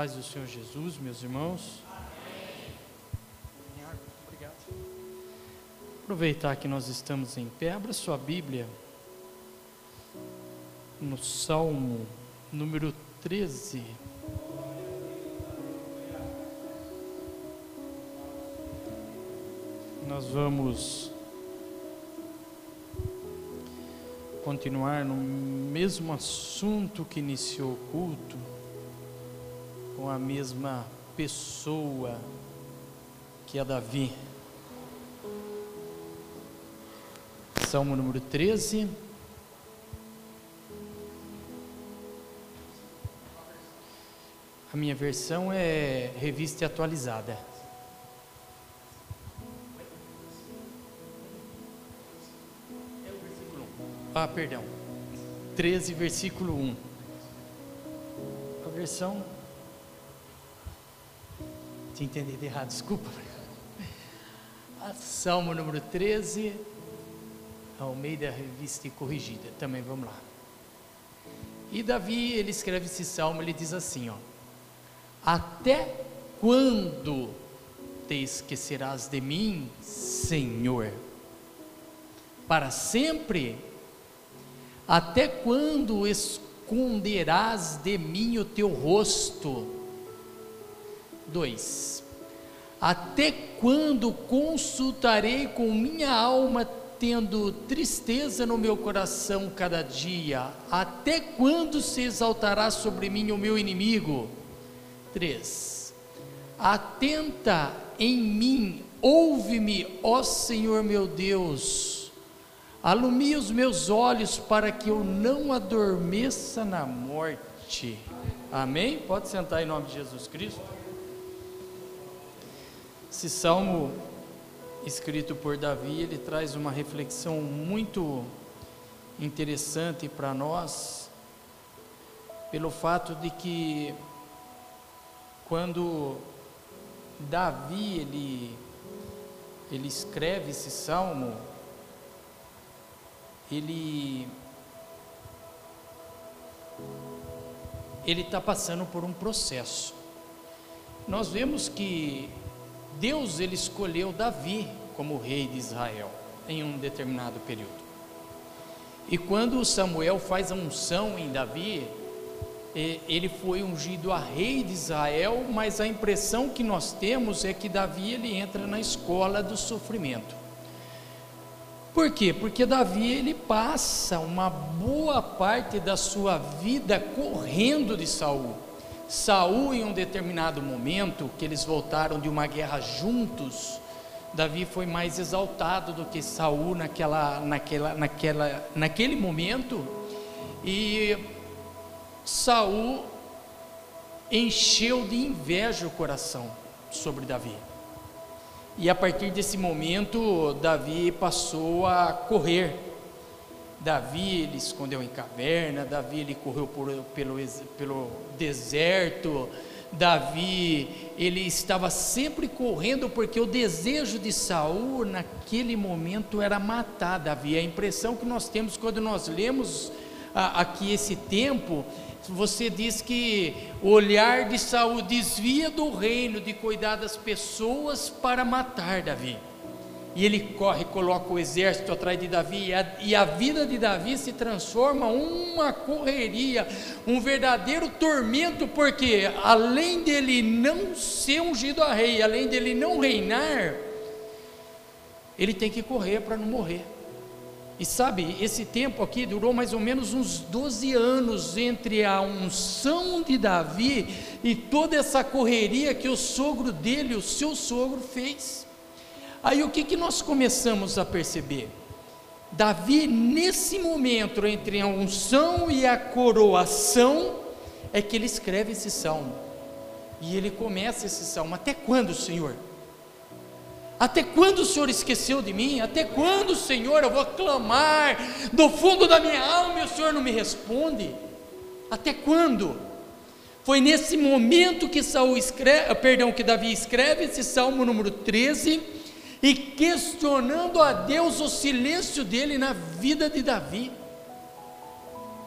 Paz do Senhor Jesus, meus irmãos. Amém. Obrigado. Aproveitar que nós estamos em pé, abra sua Bíblia no Salmo número 13. Nós vamos continuar no mesmo assunto que iniciou o culto, com a mesma pessoa que é Davi. Salmo número 13. A minha versão é Revista Atualizada. É o versículo 1. Ah, perdão. 13, versículo 1. A versão... entendi errado, desculpa. Salmo número 13, Almeida, Revista e Corrigida, também vamos lá. E Davi, ele escreve esse salmo, ele diz assim, ó: até quando te esquecerás de mim, Senhor? Para sempre? Até quando esconderás de mim o teu rosto? 2. Até quando consultarei com minha alma, tendo tristeza no meu coração cada dia? Até quando se exaltará sobre mim o meu inimigo? 3. Atenta em mim, ouve-me, ó Senhor meu Deus, alumia os meus olhos para que eu não adormeça na morte. Amém? Pode sentar em nome de Jesus Cristo. Esse salmo escrito por Davi, ele traz uma reflexão muito interessante para nós, pelo fato de que quando Davi ele escreve esse salmo, ele está passando por um processo. Nós vemos que Deus, ele escolheu Davi como rei de Israel em um determinado período. E quando Samuel faz a unção em Davi, ele foi ungido a rei de Israel, mas a impressão que nós temos é que Davi, ele entra na escola do sofrimento. Por quê? Porque Davi, ele passa uma boa parte da sua vida correndo de Saul. Saul, em um determinado momento, que eles voltaram de uma guerra juntos, Davi foi mais exaltado do que Saul naquele momento, e Saul encheu de inveja o coração sobre Davi, e a partir desse momento, Davi passou a correr. Davi, ele escondeu em caverna, Davi, ele correu pelo deserto, Davi, ele estava sempre correndo, porque o desejo de Saul naquele momento era matar Davi. A impressão que nós temos quando nós lemos aqui esse tempo, você diz que o olhar de Saul desvia do reino de cuidar das pessoas para matar Davi. E ele corre, coloca o exército atrás de Davi, e a vida de Davi se transforma em uma correria, um verdadeiro tormento, porque além dele não ser ungido a rei, além dele não reinar, ele tem que correr para não morrer. E sabe, esse tempo aqui durou mais ou menos uns 12 anos, entre a unção de Davi e toda essa correria que o sogro dele, o seu sogro, fez. Aí o que nós começamos a perceber? Davi, nesse momento, entre a unção e a coroação, é que ele escreve esse salmo, e ele começa esse salmo: até quando, Senhor? Até quando o Senhor esqueceu de mim? Até quando, Senhor, eu vou clamar do fundo da minha alma e o Senhor não me responde? Até quando? Foi nesse momento que Davi escreve esse salmo número 13, e questionando a Deus o silêncio dele na vida de Davi,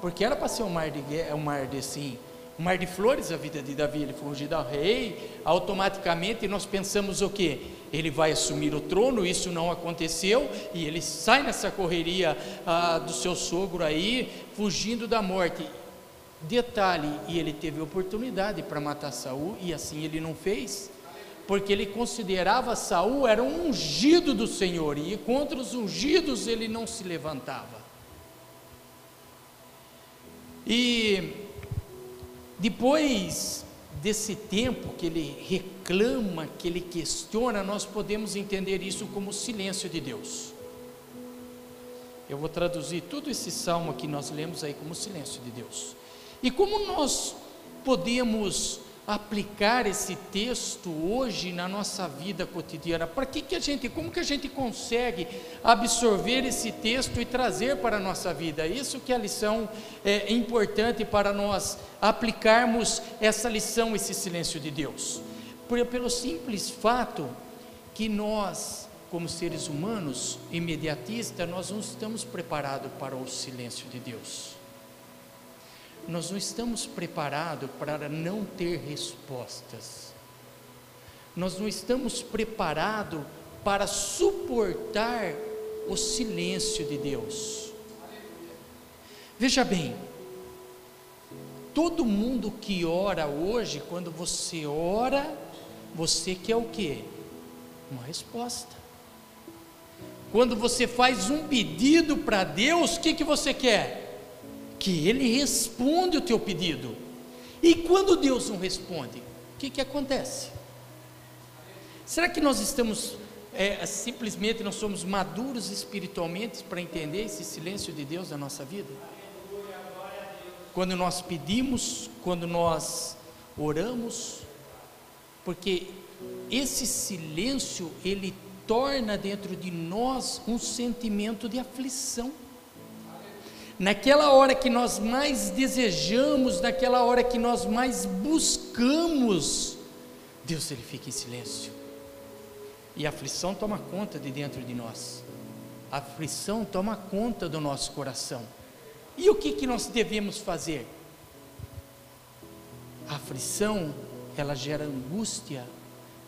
porque era para ser um mar de guerra, um mar de, assim, um mar de flores a vida de Davi. Ele foi ungido ao rei, automaticamente nós pensamos o quê? Ele vai assumir o trono. Isso não aconteceu, e ele sai nessa correria do seu sogro aí, fugindo da morte. Detalhe, e ele teve oportunidade para matar Saul, e assim ele não fez, porque ele considerava Saul era um ungido do Senhor, e contra os ungidos ele não se levantava. E depois desse tempo que ele reclama, que ele questiona, nós podemos entender isso como o silêncio de Deus. Eu vou traduzir todo esse salmo que nós lemos aí como o silêncio de Deus. E como nós podemos aplicar esse texto hoje na nossa vida cotidiana? Para que a gente, como que a gente consegue absorver esse texto e trazer para a nossa vida? Isso que é a lição importante para nós aplicarmos essa lição, esse silêncio de Deus, pelo simples fato que nós, como seres humanos imediatistas, nós não estamos preparados para o silêncio de Deus. Nós não estamos preparados para não ter respostas. Nós não estamos preparados para suportar o silêncio de Deus. Veja bem, todo mundo que ora hoje, quando você ora, você quer o quê? Uma resposta. Quando você faz um pedido para Deus, o que você quer? Que Ele responde o teu pedido. E quando Deus não responde, o que acontece? Será que nós estamos, simplesmente nós somos maduros espiritualmente para entender esse silêncio de Deus na nossa vida? Quando nós pedimos, quando nós oramos, porque esse silêncio, ele torna dentro de nós um sentimento de aflição. Naquela hora que nós mais desejamos, naquela hora que nós mais buscamos, Deus, Ele fica em silêncio, e a aflição toma conta de dentro de nós, a aflição toma conta do nosso coração. E o que nós devemos fazer? A aflição, ela gera angústia,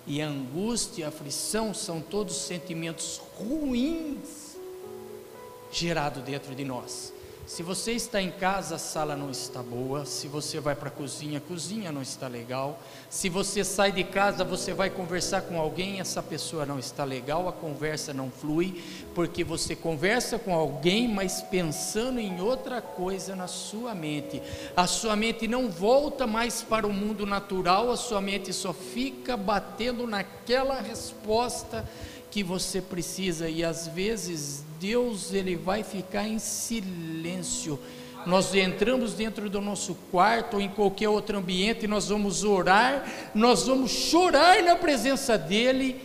e a angústia e a aflição são todos sentimentos ruins gerados dentro de nós. Se você está em casa, a sala não está boa. Se você vai para a cozinha não está legal. Se você sai de casa, você vai conversar com alguém, essa pessoa não está legal, a conversa não flui, porque você conversa com alguém, mas pensando em outra coisa na sua mente. A sua mente não volta mais para o mundo natural, a sua mente só fica batendo naquela resposta que você precisa, e às vezes Deus, Ele vai ficar em silêncio. Nós entramos dentro do nosso quarto ou em qualquer outro ambiente, nós vamos orar, nós vamos chorar na presença dEle,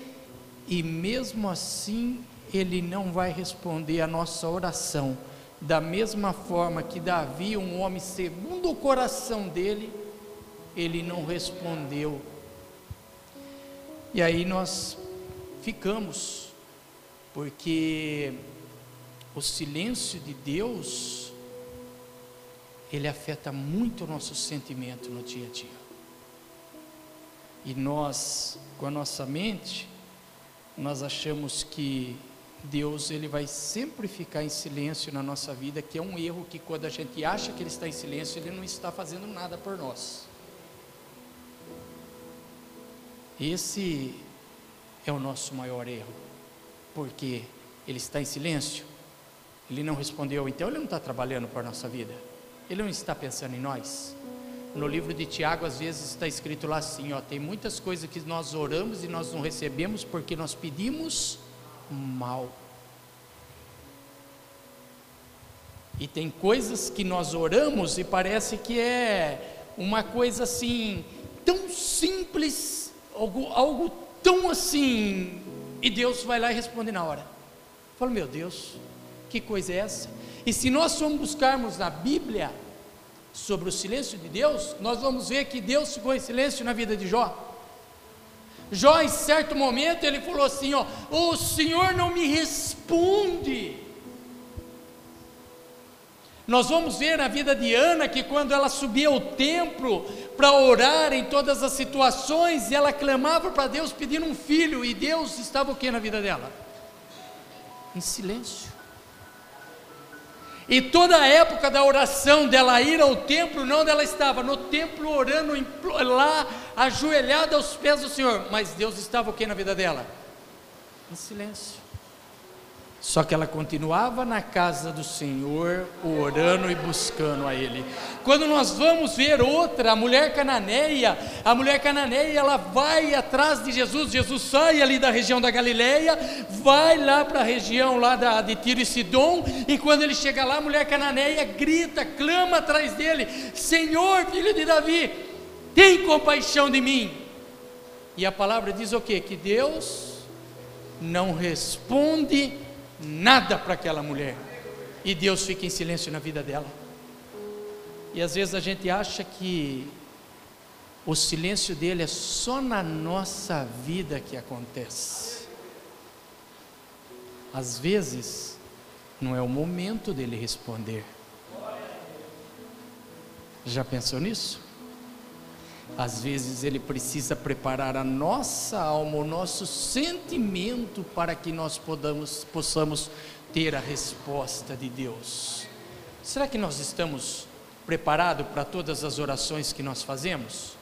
e mesmo assim Ele não vai responder a nossa oração. Da mesma forma que Davi, um homem segundo o coração dele, ele não respondeu, e aí nós ficamos, porque o silêncio de Deus, ele afeta muito o nosso sentimento no dia a dia, e nós, com a nossa mente, nós achamos que Deus, Ele vai sempre ficar em silêncio na nossa vida, que é um erro, que quando a gente acha que Ele está em silêncio, Ele não está fazendo nada por nós. Esse é o nosso maior erro, porque Ele está em silêncio, Ele não respondeu, então Ele não está trabalhando para a nossa vida, Ele não está pensando em nós. No livro de Tiago, às vezes está escrito lá assim, ó, tem muitas coisas que nós oramos e nós não recebemos, porque nós pedimos mal. E tem coisas que nós oramos e parece que é uma coisa assim, tão simples, algo tão assim, e Deus vai lá e responde na hora. Fala, meu Deus, que coisa é essa? E se nós formos buscarmos na Bíblia sobre o silêncio de Deus, nós vamos ver que Deus ficou em silêncio na vida de Jó. Jó, em certo momento, ele falou assim, ó, o Senhor não me responde. Nós vamos ver na vida de Ana que quando ela subia ao templo para orar em todas as situações, ela clamava para Deus pedindo um filho, e Deus estava o que na vida dela? Em silêncio. E toda a época da oração dela ir ao templo, não, ela estava no templo orando, lá ajoelhada aos pés do Senhor, mas Deus estava o que na vida dela? Em silêncio. Só que ela continuava na casa do Senhor, orando e buscando a Ele. Quando nós vamos ver outra, a mulher cananeia, ela vai atrás de Jesus. Jesus sai ali da região da Galileia, vai lá para a região lá de Tiro e Sidom, e quando ele chega lá, a mulher cananeia grita, clama atrás dele: Senhor, filho de Davi, tem compaixão de mim. E a palavra diz o quê? Que Deus não responde nada para aquela mulher, e Deus fica em silêncio na vida dela. E às vezes a gente acha que o silêncio dele é só na nossa vida que acontece. Às vezes não é o momento dele responder. Já pensou nisso? Às vezes ele precisa preparar a nossa alma, o nosso sentimento, para que nós possamos ter a resposta de Deus. Será que nós estamos preparados para todas as orações que nós fazemos?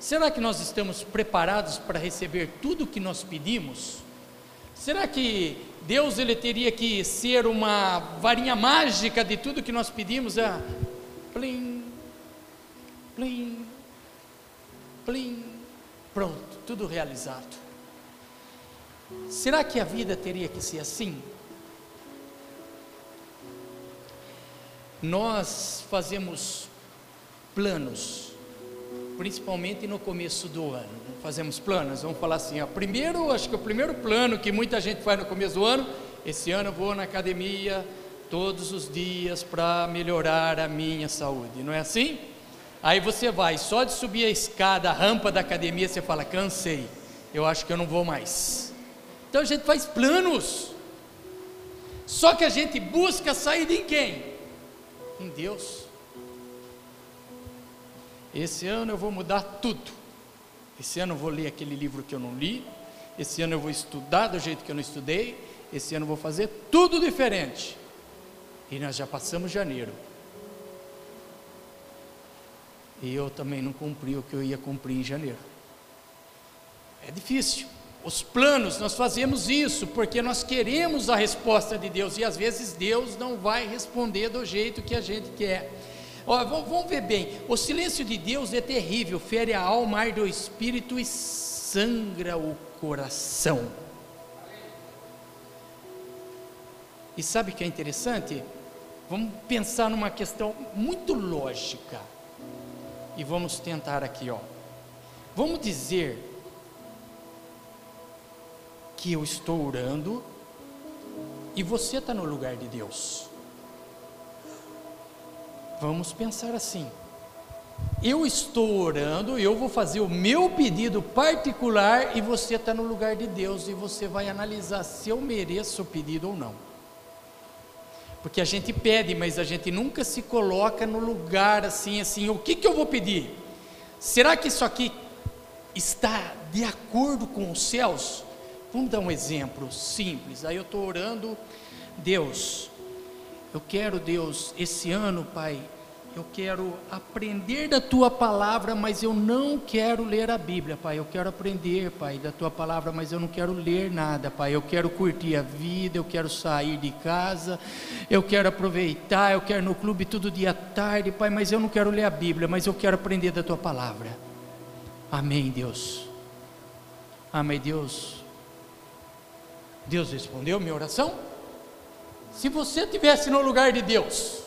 Será que nós estamos preparados para receber tudo o que nós pedimos? Será que Deus ele teria que ser uma varinha mágica de tudo que nós pedimos? Plim, plim, plim, pronto, tudo realizado. Será que a vida teria que ser assim? Nós fazemos planos, principalmente no começo do ano, fazemos planos, vamos falar assim, acho que o primeiro plano que muita gente faz no começo do ano: esse ano eu vou na academia todos os dias para melhorar a minha saúde, não é assim? Aí você vai, só de subir a escada, a rampa da academia, você fala: cansei, eu acho que eu não vou mais. Então a gente faz planos, só que a gente busca saída em quem? Em Deus. Esse ano eu vou mudar tudo, esse ano eu vou ler aquele livro que eu não li, esse ano eu vou estudar do jeito que eu não estudei, esse ano eu vou fazer tudo diferente. E nós já passamos janeiro, e eu também não cumpri o que eu ia cumprir em janeiro. É difícil. Os planos, nós fazemos isso porque nós queremos a resposta de Deus, e às vezes Deus não vai responder do jeito que a gente quer. Ó, vamos ver bem, o silêncio de Deus é terrível, fere a alma, arde o espírito e sangra o coração. E sabe o que é interessante? Vamos pensar numa questão muito lógica, e vamos tentar aqui, ó. Vamos dizer que eu estou orando e você está no lugar de Deus. Vamos pensar assim: eu estou orando, eu vou fazer o meu pedido particular, e você está no lugar de Deus, e você vai analisar se eu mereço o pedido ou não. Porque a gente pede, mas a gente nunca se coloca no lugar assim, o que eu vou pedir? Será que isso aqui está de acordo com os céus? Vamos dar um exemplo simples. Aí eu estou orando: Deus, eu quero, Deus, esse ano, Pai, eu quero aprender da Tua Palavra, mas eu não quero ler a Bíblia, Pai. Eu quero aprender, Pai, da Tua Palavra, mas eu não quero ler nada, Pai. Eu quero curtir a vida, eu quero sair de casa, eu quero aproveitar, eu quero ir no clube todo dia à tarde, Pai, mas eu não quero ler a Bíblia, mas eu quero aprender da Tua Palavra. Amém, Deus. Amém, Deus. Deus respondeu minha oração? Se você estivesse no lugar de Deus,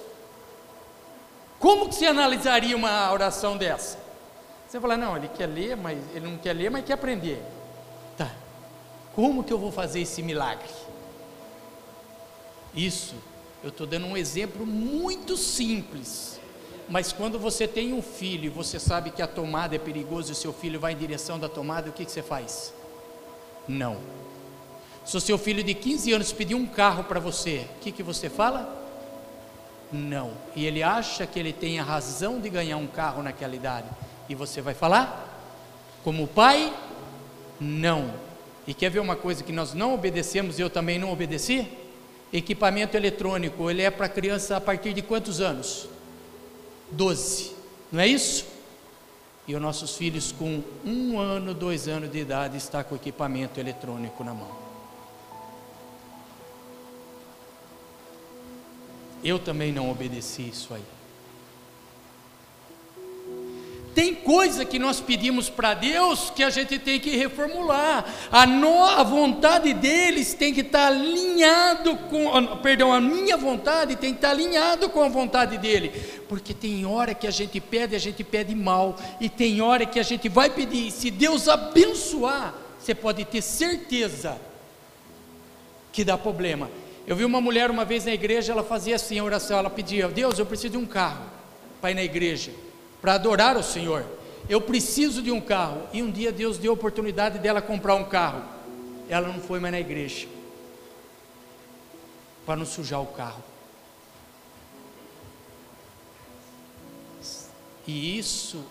como que você analisaria uma oração dessa? Você fala: não, ele não quer ler, mas quer aprender. Tá, como que eu vou fazer esse milagre? Isso, eu estou dando um exemplo muito simples, mas quando você tem um filho e você sabe que a tomada é perigosa, e o seu filho vai em direção da tomada, o que você faz? Não. Se o seu filho de 15 anos pedir um carro para você, o que você fala? não, e ele acha que ele tem a razão de ganhar um carro naquela idade, e você vai falar? Como pai? Não. E quer ver uma coisa que nós não obedecemos, e eu também não obedeci? Equipamento eletrônico, ele é para criança a partir de quantos anos? 12, não é isso? E os nossos filhos com 1 ano, 2 anos de idade, está com o equipamento eletrônico na mão. Eu também não obedeci isso aí. Tem coisa que nós pedimos para Deus que a gente tem que reformular. A vontade deles tem que estar alinhado com, perdão, a minha vontade tem que estar alinhado com a vontade dele, porque tem hora que a gente pede mal, e tem hora que a gente vai pedir, se Deus abençoar, você pode ter certeza que dá problema. Eu vi uma mulher uma vez na igreja, ela fazia assim a oração, ela pedia: Deus, eu preciso de um carro para ir na igreja, para adorar o Senhor, eu preciso de um carro. E um dia Deus deu a oportunidade dela comprar um carro, ela não foi mais na igreja, para não sujar o carro. E isso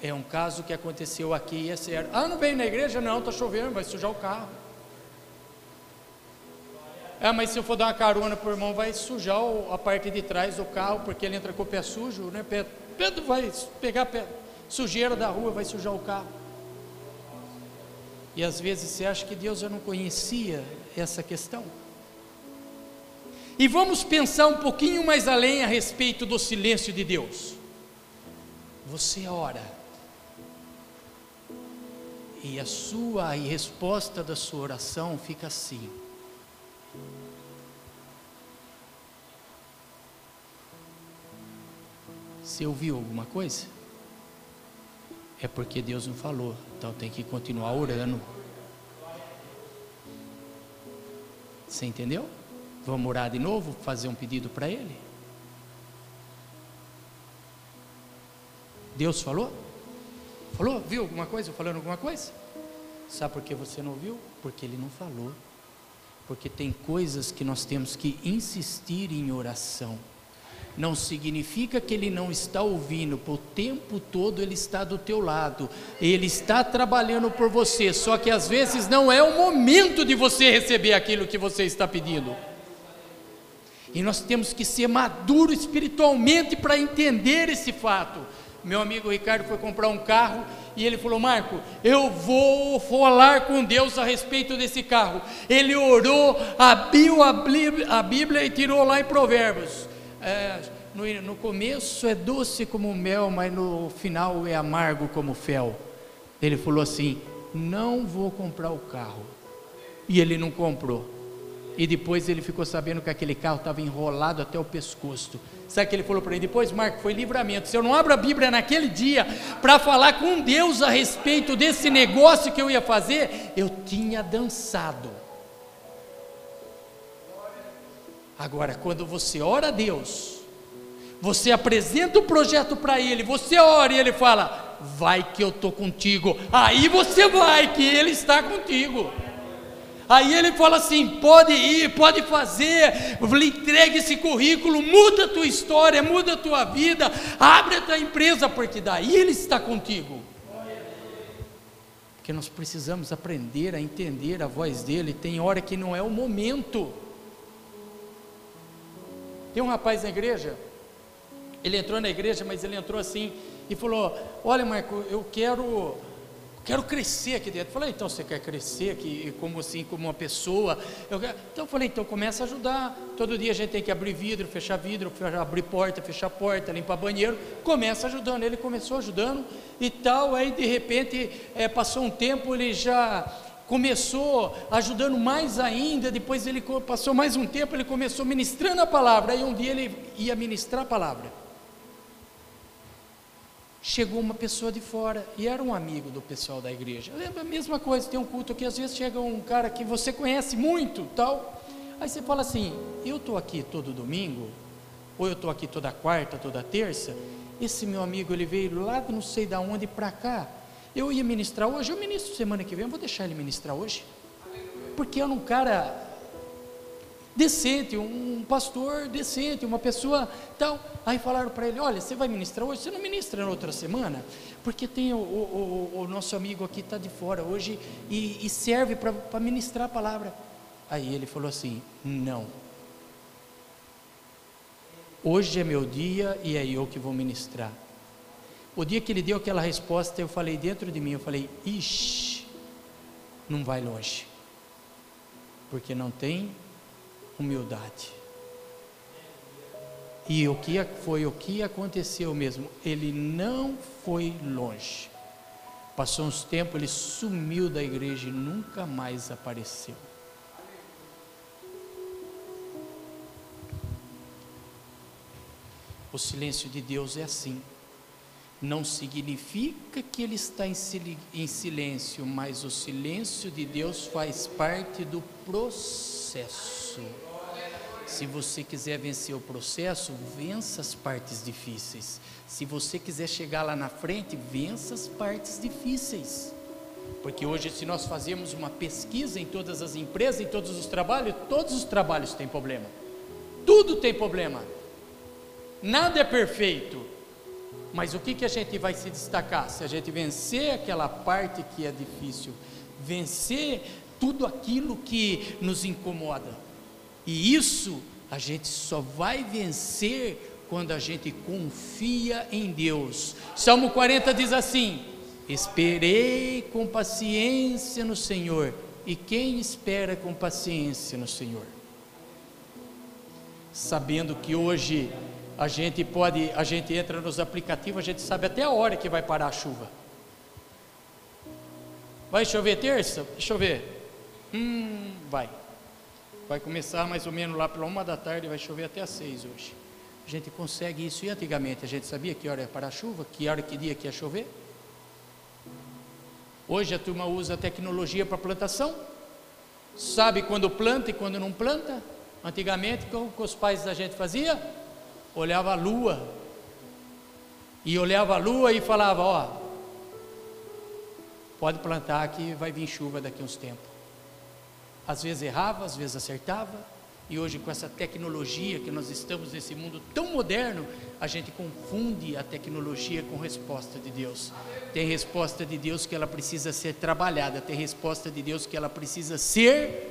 é um caso que aconteceu aqui, e é sério. Não veio na igreja? Não, está chovendo, vai sujar o carro. Mas se eu for dar uma carona para o irmão, vai sujar a parte de trás do carro, porque ele entra com o pé sujo, né? Pedro vai pegar sujeira da rua, vai sujar o carro. E às vezes você acha que Deus já não conhecia essa questão. E vamos pensar um pouquinho mais além a respeito do silêncio de Deus. Você ora, e a resposta da sua oração fica assim. Se ouviu alguma coisa, é porque Deus não falou, então tem que continuar orando. Você entendeu? Vamos orar de novo, fazer um pedido para Ele. Deus falou? Falou? Viu alguma coisa? Falando alguma coisa? Sabe por que você não ouviu? Porque Ele não falou. Porque tem coisas que nós temos que insistir em oração. Não significa que Ele não está ouvindo, o tempo todo Ele está do teu lado, Ele está trabalhando por você, só que às vezes não é o momento de você receber aquilo que você está pedindo. E nós temos que ser maduros espiritualmente para entender esse fato. Meu amigo Ricardo foi comprar um carro, e ele falou: Marco, eu vou falar com Deus a respeito desse carro. Ele orou, abriu a Bíblia e tirou lá em Provérbios. No começo é doce como mel, mas no final é amargo como fel. Ele falou assim: não vou comprar o carro. E ele não comprou. E depois ele ficou sabendo que aquele carro estava enrolado até o pescoço. Sabe o que ele falou para ele depois? Marco, foi livramento. Se eu não abro a Bíblia naquele dia para falar com Deus a respeito desse negócio que eu ia fazer, eu tinha dançado. Agora, quando você ora a Deus, você apresenta o projeto para Ele, você ora e Ele fala: vai que eu estou contigo. Aí você vai, que Ele está contigo. Aí Ele fala assim: pode ir, pode fazer, entregue esse currículo, muda a tua história, muda a tua vida, abre a tua empresa, porque daí Ele está contigo. Porque nós precisamos aprender a entender a voz dEle. Tem hora que não é o momento. Tem um rapaz na igreja, ele entrou na igreja, mas ele entrou assim, e falou: olha, Marco, eu quero crescer aqui dentro. Eu falei: então você quer crescer aqui, como assim, como uma pessoa? Então eu falei: então começa a ajudar, todo dia a gente tem que abrir vidro, abrir porta, fechar porta, limpar banheiro, começa ajudando. Ele começou ajudando e tal, aí de repente passou um tempo, ele já começou ajudando mais ainda. Depois ele passou mais um tempo, ele começou ministrando a palavra. Aí um dia ele ia ministrar a palavra, chegou uma pessoa de fora, e era um amigo do pessoal da igreja. Lembra a mesma coisa, tem um culto que às vezes chega um cara que você conhece muito, tal, aí você fala assim: eu estou aqui todo domingo, ou eu estou aqui toda quarta, toda terça, esse meu amigo ele veio lá não sei de onde para cá, eu ia ministrar hoje, eu ministro semana que vem, eu vou deixar ele ministrar hoje, porque era um cara decente, um pastor decente, uma pessoa tal. Aí falaram para ele: olha, você vai ministrar hoje? Você não ministra na outra semana? Porque tem o nosso amigo aqui, está de fora hoje e serve para ministrar a palavra. Aí ele falou assim: não, hoje é meu dia e é eu que vou ministrar. O dia que ele deu aquela resposta, eu falei dentro de mim, eu falei: ixi, não vai longe, porque não tem humildade. E o que foi o que aconteceu mesmo? Ele não foi longe, passou uns tempos, ele sumiu da igreja e nunca mais apareceu. O silêncio de Deus é assim. Não significa que ele está em silêncio, mas o silêncio de Deus faz parte do processo. Se você quiser vencer o processo, vença as partes difíceis. Se você quiser chegar lá na frente, vença as partes difíceis. Porque hoje, se nós fazemos uma pesquisa em todas as empresas, em todos os trabalhos têm problema. Tudo tem problema. Nada é perfeito. Mas o que a gente vai se destacar? Se a gente vencer aquela parte que é difícil, vencer tudo aquilo que nos incomoda, e isso a gente só vai vencer quando a gente confia em Deus. Salmo 40 diz assim: esperei com paciência no Senhor. E quem espera com paciência no Senhor? Sabendo que hoje a gente entra nos aplicativos, a gente sabe até a hora que vai parar a chuva. Vai chover terça? Deixa eu ver. Vai começar mais ou menos lá pela 1 da tarde, vai chover até às 6 hoje. A gente consegue isso. E antigamente a gente sabia que hora ia parar a chuva, que dia que ia chover. Hoje a turma usa tecnologia para plantação, sabe quando planta e quando não planta. Antigamente, o que os pais da gente faziam? Olhava a lua, e olhava a lua e falava: ó, pode plantar que vai vir chuva daqui uns tempos. Às vezes errava, às vezes acertava. E hoje, com essa tecnologia que nós estamos nesse mundo tão moderno, a gente confunde a tecnologia com resposta de Deus. Tem resposta de Deus que ela precisa ser trabalhada, tem resposta de Deus que ela precisa ser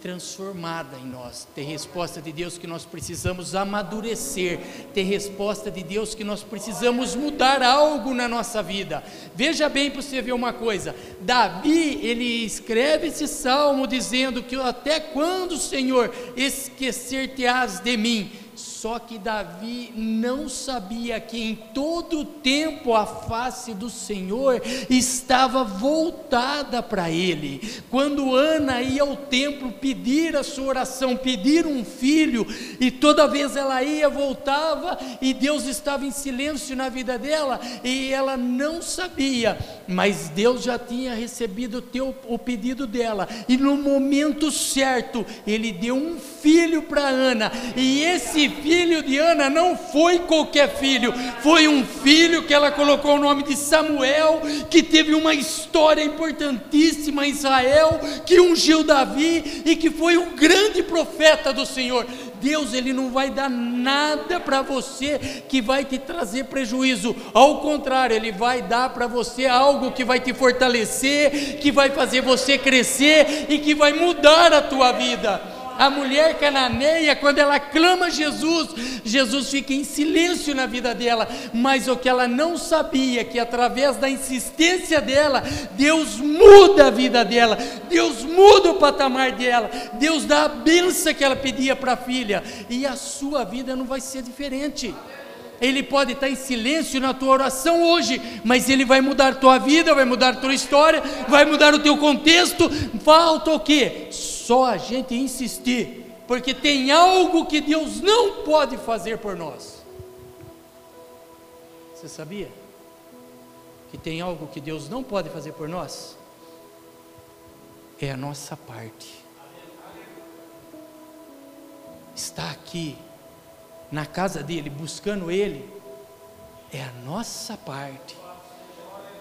transformada em nós, tem resposta de Deus que nós precisamos amadurecer, tem resposta de Deus que nós precisamos mudar algo na nossa vida. Veja bem para você ver uma coisa: Davi, ele escreve esse salmo dizendo que até quando, Senhor, esquecer-te-ás de mim? Só que Davi não sabia que em todo o tempo a face do Senhor estava voltada para ele. Quando Ana ia ao templo pedir a sua oração, pedir um filho, e toda vez ela ia, voltava, e Deus estava em silêncio na vida dela, e ela não sabia, mas Deus já tinha recebido o pedido dela, e no momento certo, Ele deu um filho para Ana. E esse filho de Ana não foi qualquer filho, foi um filho que ela colocou o nome de Samuel, que teve uma história importantíssima em Israel, que ungiu Davi e que foi um grande profeta do Senhor. Deus, Ele não vai dar nada para você que vai te trazer prejuízo, ao contrário, Ele vai dar para você algo que vai te fortalecer, que vai fazer você crescer e que vai mudar a tua vida. A mulher cananeia, quando ela clama a Jesus, Jesus fica em silêncio na vida dela, mas o que ela não sabia, que através da insistência dela, Deus muda a vida dela, Deus muda o patamar dela, Deus dá a bênção que ela pedia para a filha, e a sua vida não vai ser diferente. Ele pode estar em silêncio na tua oração hoje, mas Ele vai mudar a tua vida, vai mudar a tua história, vai mudar o teu contexto. Falta o quê? Só a gente insistir, porque tem algo que Deus não pode fazer por nós. Você sabia que tem algo que Deus não pode fazer por nós? É a nossa parte. Está aqui na casa dele, buscando ele, é a nossa parte.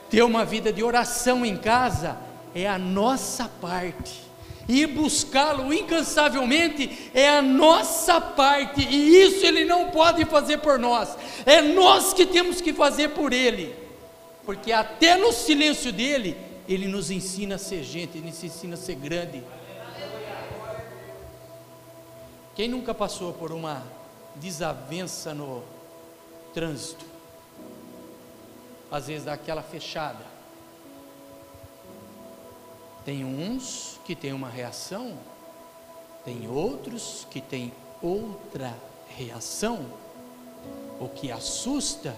Ter uma vida de oração em casa é a nossa parte. e buscá-lo incansavelmente é a nossa parte, e isso Ele não pode fazer por nós, é nós que temos que fazer por Ele, porque até no silêncio dEle, Ele nos ensina a ser gente, Ele nos ensina a ser grande. Quem nunca passou por uma desavença no trânsito? Às vezes dá aquela fechada. Tem uns que tem uma reação, tem outros que tem outra reação. O que assusta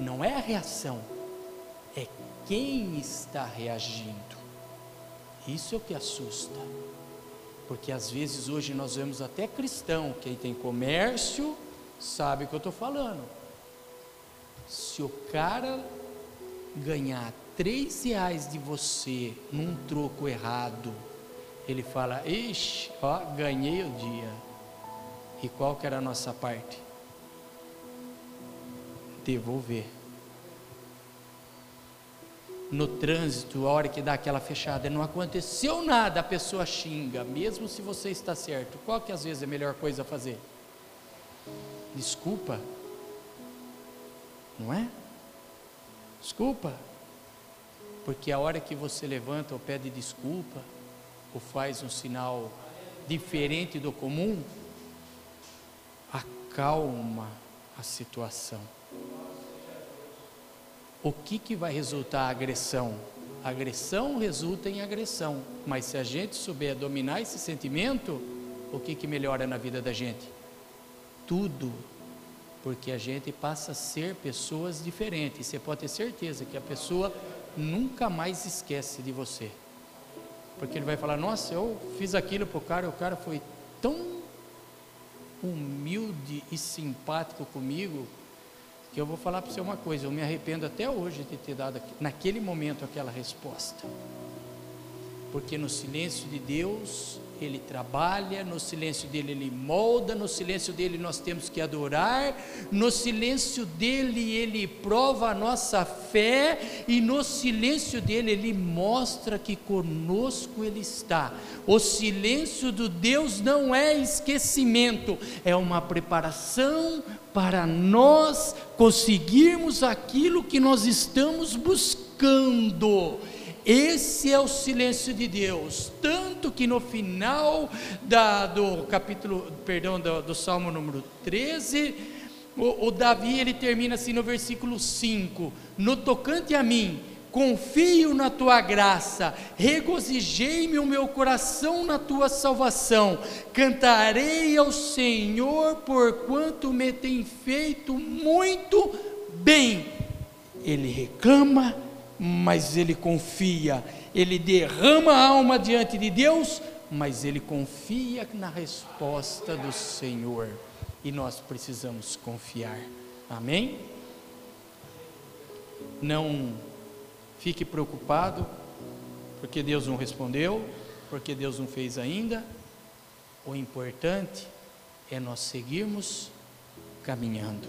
não é a reação, é quem está reagindo. Isso é o que assusta, porque às vezes hoje nós vemos até cristão, quem tem comércio sabe o que eu estou falando. Se o cara ganhar R$3 de você num troco errado, ele fala, ixi, ó, ganhei o dia. E qual que era a nossa parte? Devolver. No trânsito, a hora que dá aquela fechada, não aconteceu nada, a pessoa xinga, mesmo se você está certo. Qual que às vezes é a melhor coisa a fazer? Desculpa, não é? Desculpa. Porque a hora que você levanta ou pede desculpa, ou faz um sinal diferente do comum, acalma a situação. O que vai resultar a agressão? A agressão resulta em agressão, mas se a gente souber dominar esse sentimento, o que melhora na vida da gente? Tudo. Porque a gente passa a ser pessoas diferentes. Você pode ter certeza que a pessoa nunca mais esquece de você, porque ele vai falar, nossa, eu fiz aquilo para o cara, e o cara foi tão humilde e simpático comigo, que eu vou falar para você uma coisa, eu me arrependo até hoje de ter dado naquele momento aquela resposta, porque no silêncio de Deus, Ele trabalha, no silêncio dEle Ele molda, no silêncio dEle nós temos que adorar, no silêncio dEle Ele prova a nossa fé, e no silêncio dEle Ele mostra que conosco Ele está. O silêncio do Deus não é esquecimento, é uma preparação para nós conseguirmos aquilo que nós estamos buscando. Esse é o silêncio de Deus, tanto que no final do Salmo número 13, o Davi ele termina assim no versículo 5, no tocante a mim, confio na tua graça, regozijei-me o meu coração na tua salvação, cantarei ao Senhor, porquanto me tem feito muito bem. Ele reclama, mas ele confia, ele derrama a alma diante de Deus, mas ele confia na resposta do Senhor, e nós precisamos confiar, amém? Não fique preocupado, porque Deus não respondeu, porque Deus não fez ainda, o importante é nós seguirmos caminhando,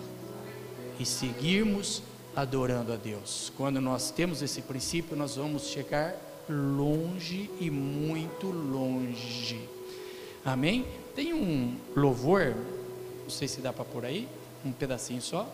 e seguirmos adorando a Deus. Quando nós temos esse princípio, nós vamos chegar longe e muito longe, amém? Tem um louvor, não sei se dá para pôr aí, um pedacinho só,